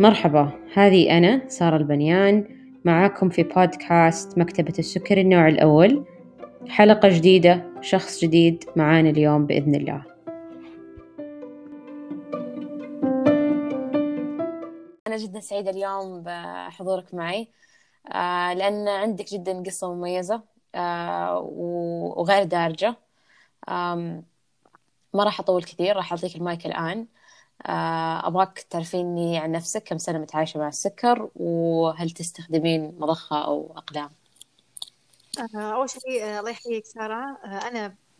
مرحبا، هذه أنا سارة البنيان معاكم في بودكاست مكتبة السكر النوع الأول، حلقة جديدة، شخص جديد معانا اليوم بإذن الله. أنا جدا سعيدة اليوم بحضورك معي لأن عندك جدا قصة مميزة وغير دارجة. ما راح أطول كثير، راح أعطيك المايك الآن. أبغاك تعرفيني عن نفسك، كم سنة متعايشة مع السكر، وهل تستخدمين مضخة أو أقلام؟ أول شيء الله يحييك سارة،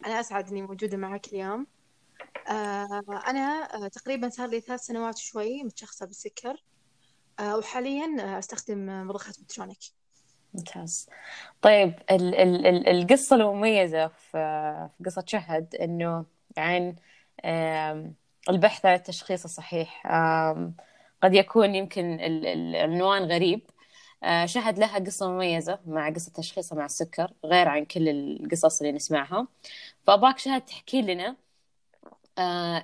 أنا أسعد إني موجودة معك اليوم. أنا تقريبا صار لي 3 سنوات شوي متشخصة بالسكر، وحاليا أستخدم مضخة ميدترونيك. ممتاز. طيب القصة المميزة في قصة شهد إنه عن البحث عن التشخيص الصحيح. قد يكون يمكن العنوان غريب. شهد لها قصة مميزة مع قصة تشخيصها مع السكر غير عن كل القصص اللي نسمعها، فأباك شهد تحكي لنا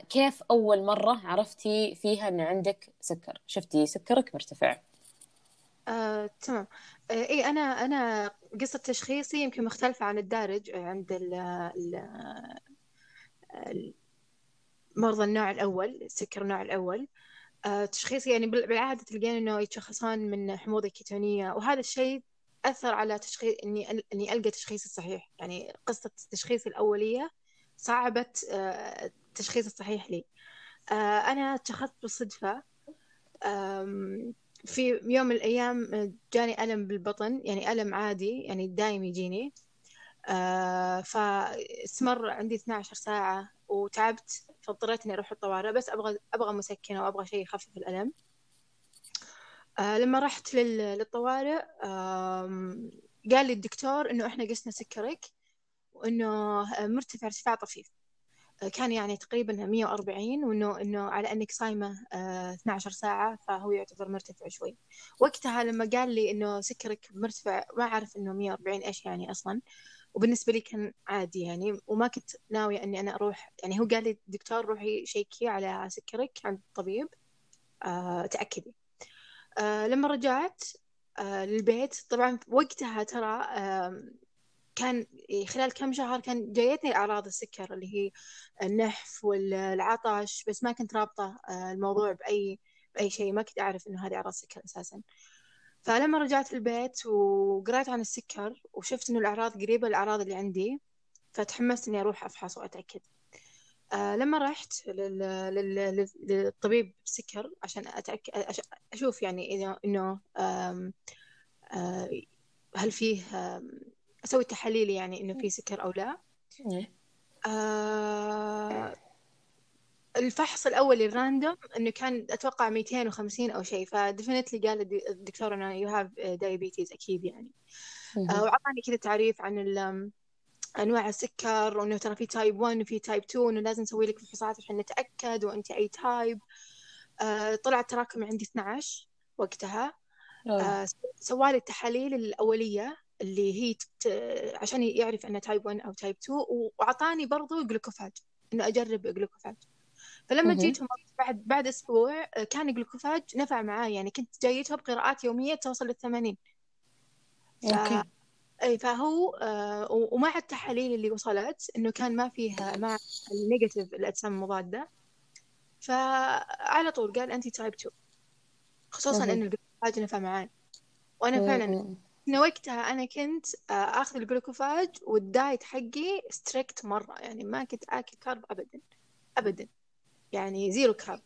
كيف أول مرة عرفتي فيها أن عندك سكر، شفتي سكرك مرتفع. تمام. إيه، أنا قصة تشخيصي يمكن مختلفة عن الدارج عند مرضى النوع الأول، السكر النوع الأول. تشخيص يعني بالعادة تلقين إنه يتشخصان من حموضة كيتونية، وهذا الشيء أثر على تشخيص إني ألقى تشخيص الصحيح. يعني قصة التشخيص الأولية صعبت التشخيص الصحيح لي. أنا تشخصت بالصدفة، في يوم من الأيام جاني ألم بالبطن، يعني ألم عادي يعني دائم يجيني، فاستمر عندي 12 ساعة وتعبت، فاضطريت إني أروح الطوارئ، بس أبغى مسكنة وأبغى شيء يخفف الألم. لما رحت للطوارئ قال لي الدكتور إنه إحنا قسنا سكرك وإنه مرتفع ارتفاع طفيف، كان يعني تقريبا 140، وإنه على أنك صايمة 12 ساعة فهو يعتبر مرتفع شوي. وقتها لما قال لي إنه سكرك مرتفع ما أعرف إنه 140 إيش يعني أصلا، وبالنسبة لي كان عادي يعني، وما كنت ناوية أني أنا أروح. يعني هو قال لي الدكتور روحي شيكي على سكرك عند الطبيب، تأكدي. لما رجعت للبيت، طبعا وقتها ترى كان خلال كم شهر كان جايتني أعراض السكر اللي هي النحف والعطش، بس ما كنت رابطة الموضوع بأي شيء، ما كنت أعرف أنه هذه أعراض سكر أساساً. فلما رجعت البيت وقرأت عن السكر وشفت إنه الأعراض قريبة الأعراض اللي عندي، فتحمست إني أروح أفحص وأتأكد. لما رحت للطبيب السكر عشان أتأكد أشوف يعني إنه هل فيه، أسوي تحاليل يعني إنه فيه سكر أو لا. الفحص الأول الراندوم إنه كان أتوقع 250 أو شيء، فديفينتلي قال الدكتور إنه you have diabetes أكيد يعني. وعطاني كذا تعريف عن أنواع السكر، وإنه ترى في تايب 1 وفي تايب 2، وإنه لازم نسوي لك فحوصات عشان نتأكد وأنت أي تايب. طلع التراكم عندي 12 وقتها. سوالي التحاليل الأولية اللي هي عشان يعرف أنه تايب 1 أو تايب 2، وعطاني برضو جلوكوفاج إنه أجرب جلوكوفاج. فلما جيتهم بعد أسبوع كان جلوكوفاج نفع معاي، يعني كنت جايتها بقراءات يومية توصل 80. فهو ومع التحاليل اللي وصلت إنه كان ما فيها مع النيجاتيف الأجسام المضادة، فعلى طول قال أنت تايب 2، خصوصا إنه الجلوكوفاج نفع معاي. وأنا فعلا وقتها أنا كنت أخذ الجلوكوفاج والدايت حقي ستريكت مرة، يعني ما كنت آكل كارب أبدا أبدا، يعني زيرو كارب.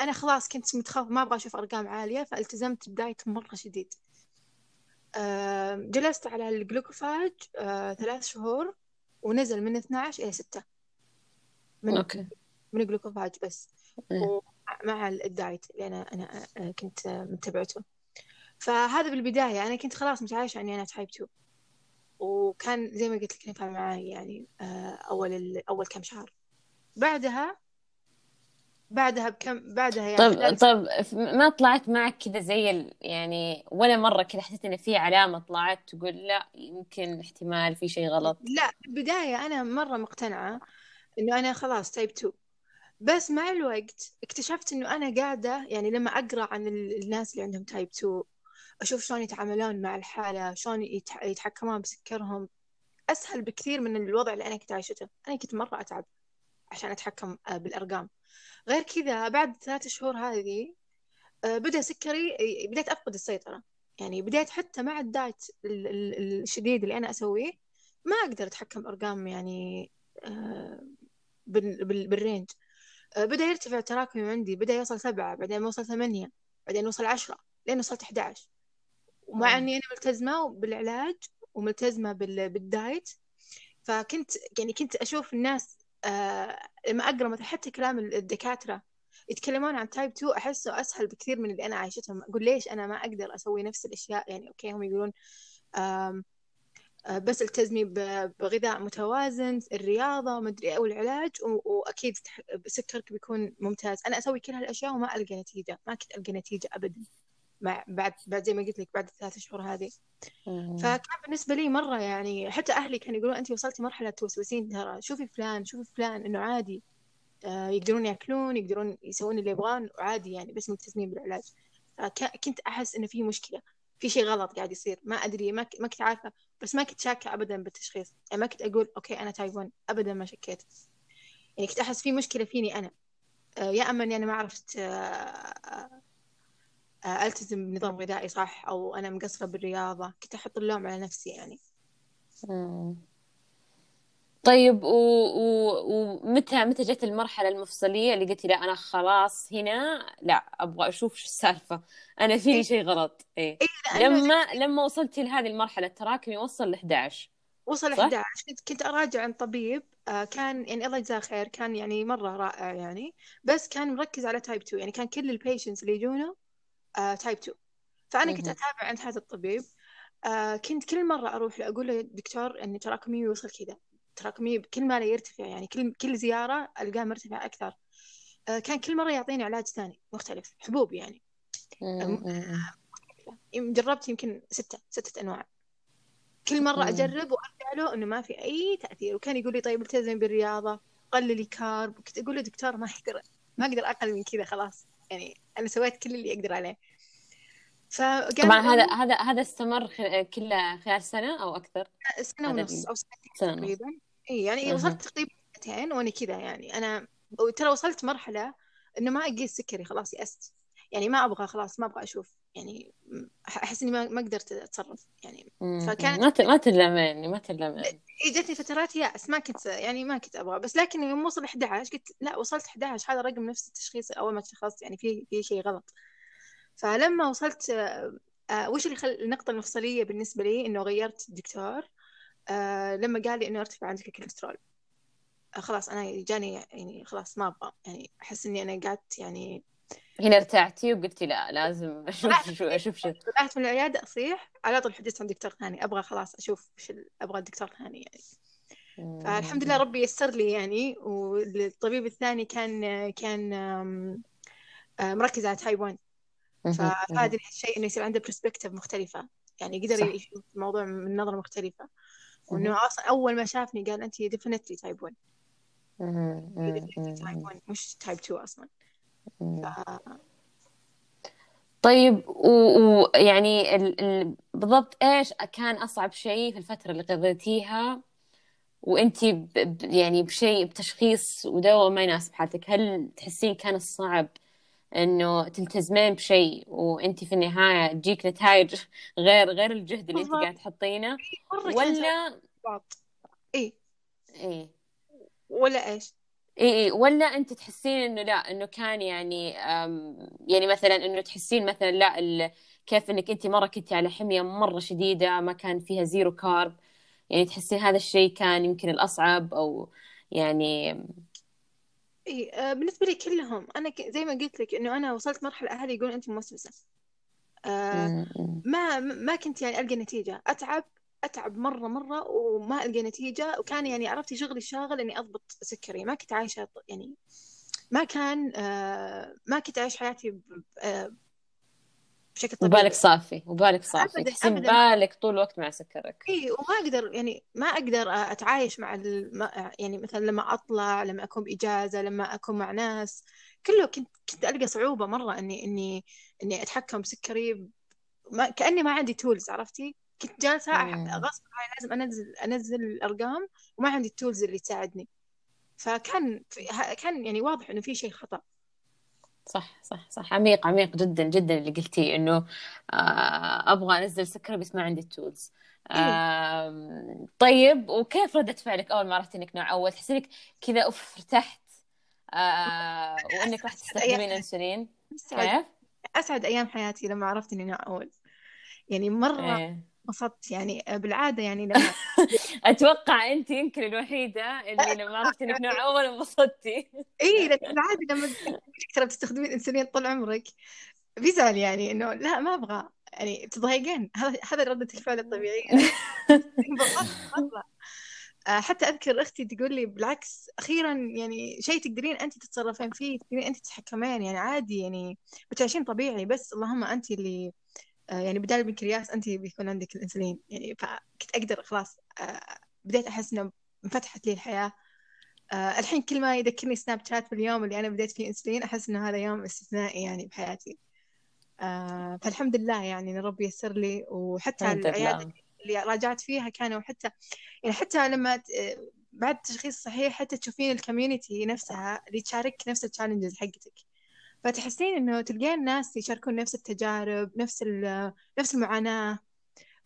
أنا خلاص كنت متخوف، ما أبغى أشوف أرقام عالية، فالتزمت بدايت مرة شديد. جلست على الجلوكوفاج 3 شهور ونزل من 12 إلى 6 من الجلوكوفاج بس، ومع الدايت اللي أنا كنت متبعته. فهذا بالبداية أنا كنت خلاص متعايشة أني أنا تايب 2، وكان زي ما قلت لك نفع معاي يعني أول كم شهر. بعدها بعدها بكم بعدها يعني طب ما طلعت معك كذا زي يعني ولا مرة كذا حسيت إن في علامة طلعت تقول لا يمكن احتمال في شيء غلط؟ لا، بداية أنا مرة مقتنعة إنه أنا خلاص تايب 2، بس مع الوقت اكتشفت إنه أنا قاعدة يعني لما أقرأ عن الناس اللي عندهم تايب 2 أشوف شلون يتعاملون مع الحالة، شلون يتحكمون بسكرهم، أسهل بكثير من الوضع اللي أنا كنت عايشته. أنا كنت مرة أتعب عشان أتحكم بالأرقام. غير كذا بعد 3 شهور هذه بدأ سكري، بدأت أفقد السيطرة، يعني بدأت حتى مع الدايت الشديد اللي أنا أسويه ما أقدر أتحكم بأرقام، يعني بالرينج. بدأ يرتفع تراكمي عندي، بدأ يوصل 7، بعدين يوصل 8، بعدين يوصل 10، لين وصلت 11. ومع أني أنا ملتزمة بالعلاج وملتزمة بالدايت، فكنت يعني كنت أشوف الناس لما أقرأ مثلا حتى كلام الدكاترة يتكلمون عن تايب 2 أحسه أسهل بكثير من اللي أنا عايشتهم. أقول ليش أنا ما أقدر أسوي نفس الأشياء؟ يعني أوكي هم يقولون بس التزمي بغذاء متوازن، الرياضة ومدري أو العلاج، وأكيد سكرك بيكون ممتاز. أنا أسوي كل هالأشياء وما ألقى نتيجة، ما كنت ألقى نتيجة أبدا بعد زي ما قلت لك بعد 3 شهور هذه. فكان بالنسبة لي مرة يعني حتى أهلي كانوا يقولون أنت وصلتي مرحلة توسوسين، ترى شوفي فلان إنه عادي، يقدرون يأكلون، يقدرون يسوون اللي يبغون وعادي يعني، بس ملتزمين بالعلاج. كنت أحس إنه في مشكلة، في شيء غلط قاعد يصير، ما أدري، ما كنت عارفة، بس ما كنت شاكة أبدا بالتشخيص، يعني ما كنت أقول أوكي أنا تايب 1 أبدا، ما شكيت. يعني كنت أحس في مشكلة فيني أنا، يا أما أني أنا ما عرفت ألتزم بنظام غذائي صح، أو أنا مقصرة بالرياضة، كنت أحط اللوم على نفسي يعني. طيب ومتى جت المرحلة المفصلية اللي قلتي لا أنا خلاص هنا لا أبغى أشوف شو السالفة، أنا فيني شيء غلط؟ إيه لما وصلتي لهذه المرحلة التراكمي وصل ل 11، وصل 11 كنت أراجع عند طبيب، كان يعني الله يجزاه خير، كان يعني مرة رائع يعني، بس كان مركز على تايب 2، يعني كان كل البيشنتس اللي يجونه تايب 2. فأنا كنت أتابع عند هذا الطبيب، كنت كل مرة أروح أقول له دكتور إن تراكمي يوصل كذا، تراكمي كل ما لا يرتفع، يعني كل زيارة ألقاه مرتفع أكثر. كان كل مرة يعطيني علاج ثاني مختلف، حبوب يعني. جربت يمكن 6 أنواع، كل مرة أجرب وأرجع له إنه ما في أي تأثير. وكان يقول لي طيب التزمي بالرياضة، قللي كارب، وكنت أقول له دكتور ما أقدر أقل من كذا خلاص، يعني أنا سويت كل اللي أقدر عليه. طبعا هذا استمر كله خلال سنة أو أكثر، سنة ونص أو سنة تقريبا. إيه يعني وصلت تقريبا 2 وأنا كذا، يعني أنا ترى وصلت مرحلة إنه ما أقيس سكري، خلاص يأست يعني، ما أبغى خلاص، ما أبغى أشوف، يعني أحس إني ما قدرت أتصرف يعني. فكانت ما تلمين جتني فترات يأس، ما كنت يعني ما كنت أبغى، بس لكن يوم وصل 11 قلت لا وصلت 11، هذا رقم نفس التشخيص أول ما تشخصت، يعني في شيء غلط. فلما وصلت وش اللي النقطة المفصلية بالنسبة لي إنه غيرت الدكتور، لما قال لي إنه ارتفع عندك الكوليسترول، خلاص أنا جاني يعني خلاص ما أبغى، يعني أحس إني أنا قعدت يعني هنا ارتعتي وقلتي لا لازم أشوف شو طلعت من العيادة أصيح على طول، حديث عن دكتور ثاني، أبغى خلاص أشوف وش أبغى دكتور ثاني يعني. فالحمد لله ربي يسر لي يعني. والطبيب الثاني كان مركز على تايب 1، فهذا الشيء إنه يصير عنده برسبكتيف مختلفة، يعني يقدر يشوف الموضوع من نظرة مختلفة. وإنه أصلا أول ما شافني قال أنتي ديفينيتلي تايب 1، مش تايب 2 أصلا. طيب ويعني بالضبط إيش كان أصعب شيء في الفترة اللي قضيتيها وأنتي يعني بشيء بتشخيص ودواء ما يناسب حالتك؟ هل تحسين كان الصعب إنه تلتزمين بشيء وأنتي في النهاية تجيك نتائج غير الجهد اللي أنتي قاعد تحطينه، ولا إيه ولا إيش إيه ولا أنتي تحسين إنه لا إنه كان يعني مثلاً إنه تحسين مثلاً لا كيف إنك أنتي مرة كنتي على حمية مرة شديدة ما كان فيها زيرو كارب، يعني تحسين هذا الشيء كان يمكن الأصعب؟ أو يعني إيه بالنسبة لي كلهم أنا زي ما قلت لك إنه أنا وصلت مرحلة أهلي يقولون أنت موسوسة، ما كنت يعني ألقى نتيجة، أتعب مرة وما ألقى نتيجة. وكان يعني عرفتي شغلي الشاغل إني أضبط سكري، ما كنت عايشة يعني ما كنت أعيش حياتي بشكل طبيعي. وبالك صافي تحسين بالك طول الوقت مع سكرك. اي وما أقدر يعني ما أقدر أتعايش مع يعني مثلا لما أطلع، لما أكون بإجازة، لما أكون مع ناس، كله كنت ألقى صعوبة مرة إني أتحكم بسكري، كأني ما عندي تولز، عرفتي؟ كنت جالسة غصب عني لازم أنزل الأرقام وما عندي التولز اللي تساعدني، فكان يعني واضح إنه في شيء خطأ. صح، عميق جدا جدا اللي قلتيه، إنه أبغى أنزل سكر بس ما عندي التولز. طيب وكيف ردت فعلك أول ما رحت إنك أول تحسينك كذا ارتحت وإنك راح تستخدمين أنسولين؟ كيف؟ أسعد أيام حياتي لما عرفت إني أول، يعني مرة انبسطت. يعني بالعادة يعني لما أتوقع أنت يمكن الوحيدة اللي لما عرفت إنك نوع أول انبسطتي. إيه، لأن بالعادة لما ترى بتستخدمين أنسولين طول عمرك بيزعل، يعني إنه لا ما أبغى، يعني تضايقين، هذا ردة الفعل الطبيعية. حتى أذكر أختي تقول لي بالعكس، أخيرا يعني شيء تقدرين أنت تتصرفين فيه، تقدرين أنت تتحكمين، يعني عادي، يعني بتعيشين طبيعي، بس اللهم أنت اللي يعني بدال البنكرياس أنت بيكون عندك الأنسولين. يعني فكنت أقدر خلاص، بديت أحس إنه انفتحت لي الحياة. الحين كل ما يذكرني سناب شات باليوم اللي أنا بديت فيه أنسولين أحس إنه هذا يوم استثنائي يعني بحياتي. فالحمد لله يعني إن ربي يسر لي، وحتى العيادة اللي راجعت فيها كانوا حتى يعني حتى لما بعد التشخيص الصحيح حتى تشوفين الكوميونتي نفسها اللي تشارك نفس التشالنجز حقتك، فتحسين إنه تلقين ناس يشاركون نفس التجارب، نفس المعاناة.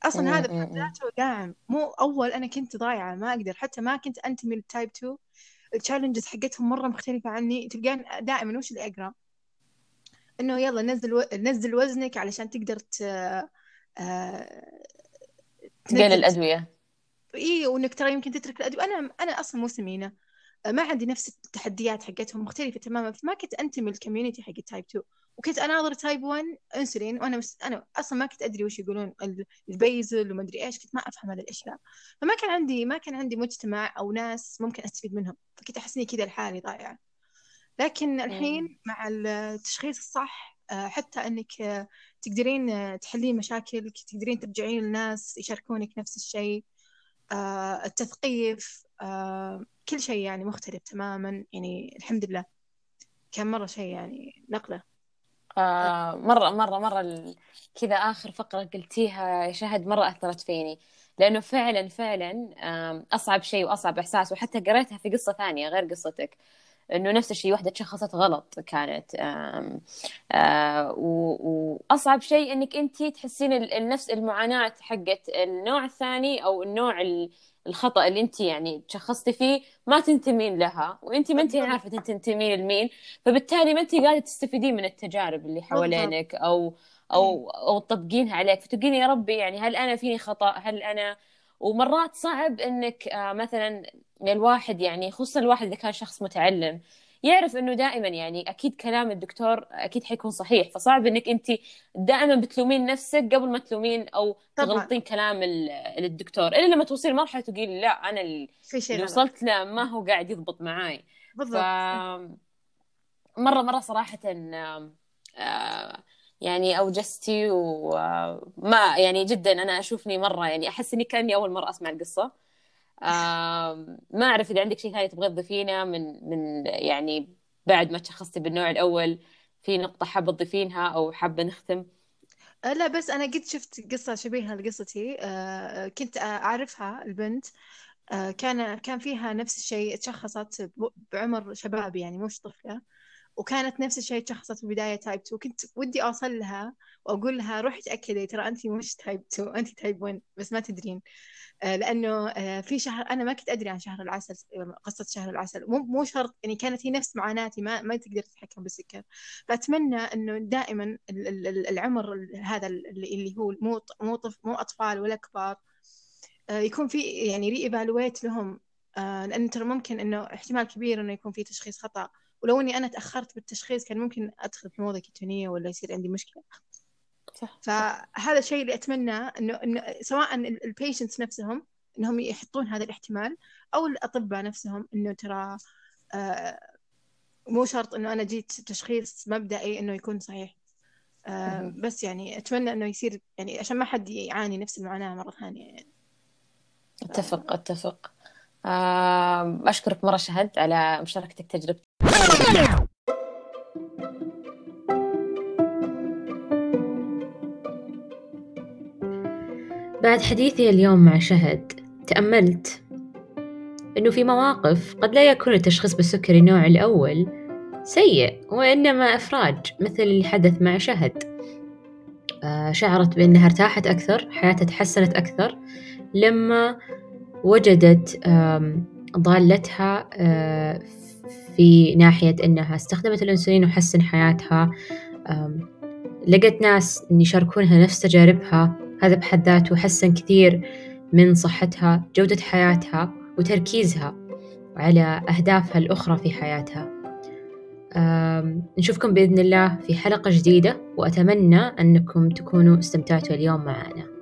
أصلاً هذا بحد ذاته داعم. مو أول أنا كنت ضايعة، ما أقدر، حتى ما كنت أنتمي للتايب 2، التشالنجز حقتهم مرة مختلفة عني. تلقين دائماً وش اللي أقرأ إنه يلا نزل وزنك علشان تقدر تقلل الأدوية. إيه، وإنك ترى يمكن تترك الأدوية. أنا أصلاً مو سمينة، ما عندي نفس التحديات حقتهم، مختلفة تماماً. ما كنت أنتمي للكوميونيتي حق التايب 2، وكنت أناظر تايب 1 أنسولين، وأنا أنا أصلاً ما كنت أدري وش يقولون البيزل وما أدري إيش، كنت ما أفهم هذه الأشياء. فما كان عندي مجتمع أو ناس ممكن أستفيد منهم، فكنت أحسني كذا لحالي ضايعة. لكن الحين مع التشخيص الصح، حتى أنك تقدرين تحلين مشاكلك، تقدرين ترجعين للناس يشاركونك نفس الشيء، التثقيف، كل شيء يعني مختلف تماماً. يعني الحمد لله كان مرة شيء يعني نقلة. مرة كذا آخر فقرة قلتيها يا شهد مرة أثرت فيني، لأنه فعلاً أصعب شيء وأصعب إحساس. وحتى قريتها في قصة ثانية غير قصتك، إنه نفس الشيء واحدة تشخصت غلط كانت. وأصعب شيء إنك أنتي تحسين النفس المعاناة حقت النوع الثاني، أو النوع الخطأ اللي أنتي يعني تشخصتي فيه ما تنتمين لها، وأنتي ما أنتي عارفة تنتمين لمين، فبالتالي ما أنتي قاعدة تستفيدين من التجارب اللي حوالينك أو تطبقينها عليك. فتقولين يا ربي، يعني هل أنا فيني خطأ؟ هل أنا؟ ومرات صعب إنك مثلا الواحد، يعني خصوصا الواحد إذا كان شخص متعلم يعرف إنه دائما يعني أكيد كلام الدكتور أكيد حيكون صحيح، فصعب إنك أنت دائما بتلومين نفسك قبل ما تلومين أو تغلطين كلام الدكتور، إلا لما توصل مرحلة تقول لا أنا اللي وصلت له ما هو قاعد يضبط معاي. بالضبط. مرة صراحة يعني أوجستي، وما يعني جدا أنا أشوفني مرة يعني أحس إني كأني أول مرة أسمع القصة. ما أعرف إذا عندك شيء ثاني تبغي تضيفينه من يعني بعد ما تشخصتي بالنوع الأول، في نقطة حابة تضيفينها أو حابة نختم؟ لا، بس أنا قد شفت قصة شبيهة لقصتي، كنت أعرفها البنت، كان فيها نفس الشيء، تشخصت بعمر شباب يعني مش طفلة، وكانت نفس الشيء تشخصت بداية تايب 2. كنت ودي أوصل لها وأقول لها روحي تأكدي ترى أنتي مش تايب 2، أنتي تايب 1 بس ما تدرين، لأنه في شهر أنا ما كنت أدري عن شهر العسل، قصة شهر العسل مو شرط يعني كانت هي نفس معاناتي، ما تقدر تتحكم بالسكر. فأتمنى أنه دائما العمر هذا اللي هو مو أطفال ولا كبار، يكون في يعني ريإيفالويت لهم، لأنه ترى ممكن أنه احتمال كبير أنه يكون في تشخيص خطأ، ولو أني أنا تأخرت بالتشخيص كان ممكن أدخل في موضة كتونية ولا يصير عندي مشكلة. صح. فهذا الشيء اللي أتمنى إنه سواء البيشنتس نفسهم إنهم يحطون هذا الاحتمال، أو الأطباء نفسهم إنه ترى مو شرط إنه أنا جيت تشخيص مبدئي إنه يكون صحيح. بس يعني أتمنى إنه يصير يعني عشان ما حد يعاني نفس المعاناة مرة ثانية يعني. أتفق. أشكرك مرة شهد على مشاركتك تجربتك. بعد حديثي اليوم مع شهد تأملت أنه في مواقف قد لا يكون التشخيص بالسكري النوع الأول سيء وإنما إفراج، مثل اللي حدث مع شهد. شعرت بأنها ارتاحت أكثر، حياتها تحسنت أكثر لما وجدت ضالتها في ناحية أنها استخدمت الأنسولين وحسن حياتها. لقت ناس أن يشاركونها نفس تجاربها، هذا بحد ذاته حسن كثير من صحتها، جودة حياتها، وتركيزها على أهدافها الأخرى في حياتها. نشوفكم بإذن الله في حلقة جديدة، وأتمنى أنكم تكونوا استمتعتوا اليوم معنا.